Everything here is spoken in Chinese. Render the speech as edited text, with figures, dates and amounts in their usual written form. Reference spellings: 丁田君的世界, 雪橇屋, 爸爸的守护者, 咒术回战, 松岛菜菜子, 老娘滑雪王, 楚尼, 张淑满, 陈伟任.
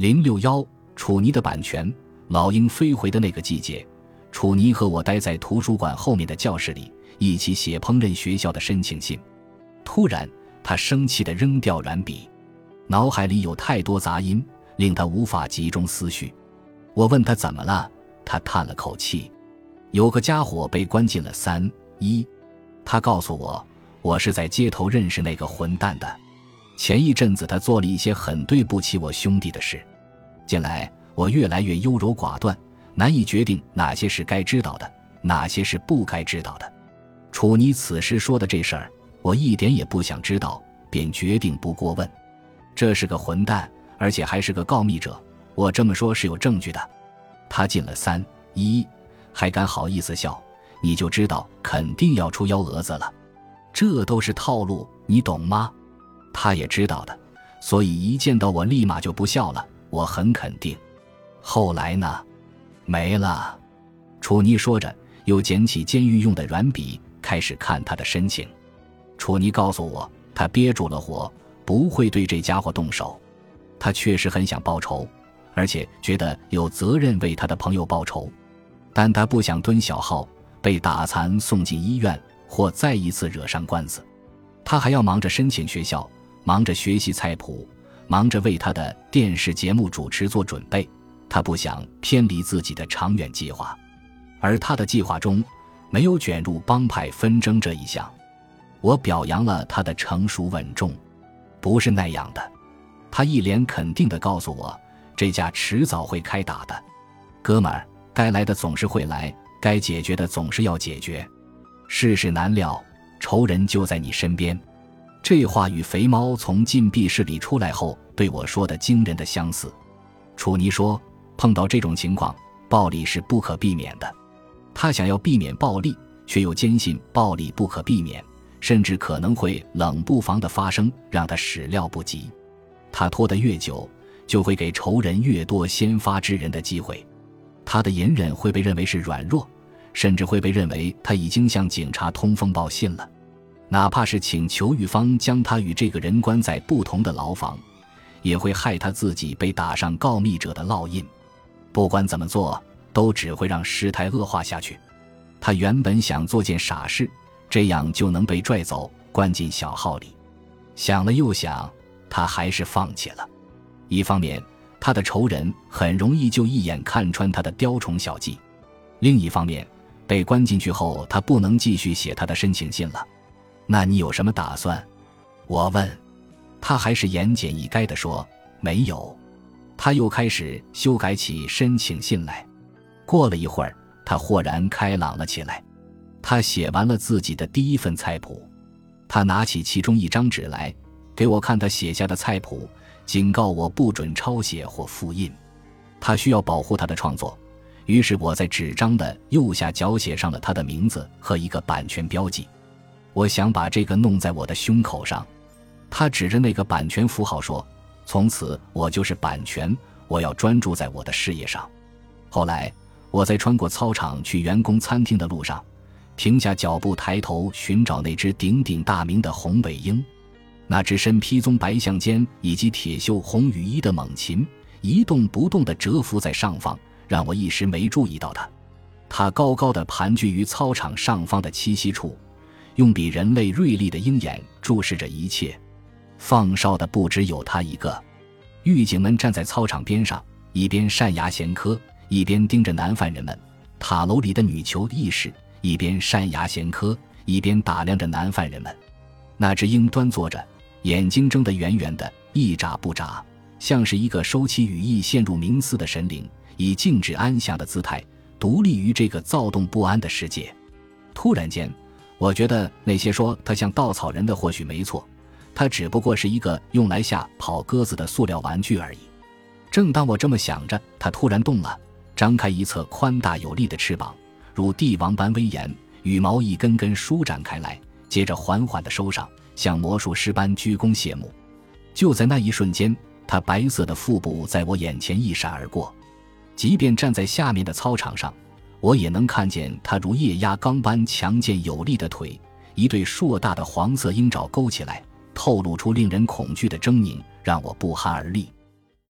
061楚尼的版权。老鹰飞回的那个季节，楚尼和我待在图书馆后面的教室里，一起写烹饪学校的申请信。突然他生气地扔掉软笔，脑海里有太多杂音，令他无法集中思绪。我问他怎么了，他叹了口气，有个家伙被关进了3-1。他告诉我，我是在街头认识那个混蛋的。前一阵子他做了一些很对不起我兄弟的事。近来我越来越优柔寡断，难以决定哪些是该知道的，哪些是不该知道的。楚尼此时说的这事儿，我一点也不想知道，便决定不过问。这是个混蛋，而且还是个告密者，我这么说是有证据的。他进了3-1，还敢好意思笑，你就知道肯定要出幺蛾子了。这都是套路，你懂吗？他也知道的，所以一见到我立马就不笑了，我很肯定。后来呢？没了。楚尼说着，又捡起监狱用的软笔，开始看他的申请。楚尼告诉我，他憋住了火，不会对这家伙动手。他确实很想报仇，而且觉得有责任为他的朋友报仇，但他不想蹲小号，被打残送进医院，或再一次惹上官司。他还要忙着申请学校，忙着学习菜谱，忙着为他的电视节目主持做准备。他不想偏离自己的长远计划，而他的计划中没有卷入帮派纷争这一项。我表扬了他的成熟稳重，不是那样的。他一脸肯定地告诉我，这架迟早会开打的。哥们儿，该来的总是会来，该解决的总是要解决。世事难料，仇人就在你身边。这话与肥猫从禁闭室里出来后对我说的惊人的相似。楚尼说，碰到这种情况，暴力是不可避免的。他想要避免暴力，却又坚信暴力不可避免，甚至可能会冷不防的发生，让他始料不及。他拖得越久，就会给仇人越多先发制人的机会。他的隐忍会被认为是软弱，甚至会被认为他已经向警察通风报信了。哪怕是请求狱方将他与这个人关在不同的牢房，也会害他自己被打上告密者的烙印。不管怎么做，都只会让事态恶化下去。他原本想做件傻事，这样就能被拽走，关进小号里。想了又想，他还是放弃了。一方面，他的仇人很容易就一眼看穿他的雕虫小技；另一方面，被关进去后，他不能继续写他的申请信了。那你有什么打算？我问。他还是言简意赅地说，没有。他又开始修改起申请信来。过了一会儿，他豁然开朗了起来。他写完了自己的第一份菜谱。他拿起其中一张纸来，给我看他写下的菜谱，警告我不准抄写或复印。他需要保护他的创作，于是我在纸张的右下角写上了他的名字和一个版权标记。我想把这个弄在我的胸口上。他指着那个版权符号说，从此我就是版权，我要专注在我的事业上。后来我在穿过操场去员工餐厅的路上，停下脚步，抬头寻找那只鼎鼎大名的红尾鹰。那只身披棕白相间以及铁锈红雨衣的猛禽，一动不动地蛰伏在上方，让我一时没注意到它。它高高地盘踞于操场上方的栖息处，用比人类锐利的鹰眼注视着一切。放哨的不只有他一个。狱警们站在操场边上，一边善牙闲科，一边盯着男犯人们。塔楼里的女囚亦是，一边善牙闲科，一边打量着男犯人们。那只鹰端坐着，眼睛睁得圆圆的，一眨不眨，像是一个收起羽翼陷入冥思的神灵，以静止安详的姿态独立于这个躁动不安的世界。突然间，我觉得那些说他像稻草人的或许没错，他只不过是一个用来吓跑鸽子的塑料玩具而已。正当我这么想着，他突然动了，张开一侧宽大有力的翅膀，如帝王般威严，羽毛一根根舒展开来，接着缓缓地收上，像魔术师般鞠躬谢幕。就在那一瞬间，他白色的腹部在我眼前一闪而过。即便站在下面的操场上，我也能看见他如液压钢般强健有力的腿，一对硕大的黄色鹰爪勾起来，透露出令人恐惧的狰狞，让我不寒而栗。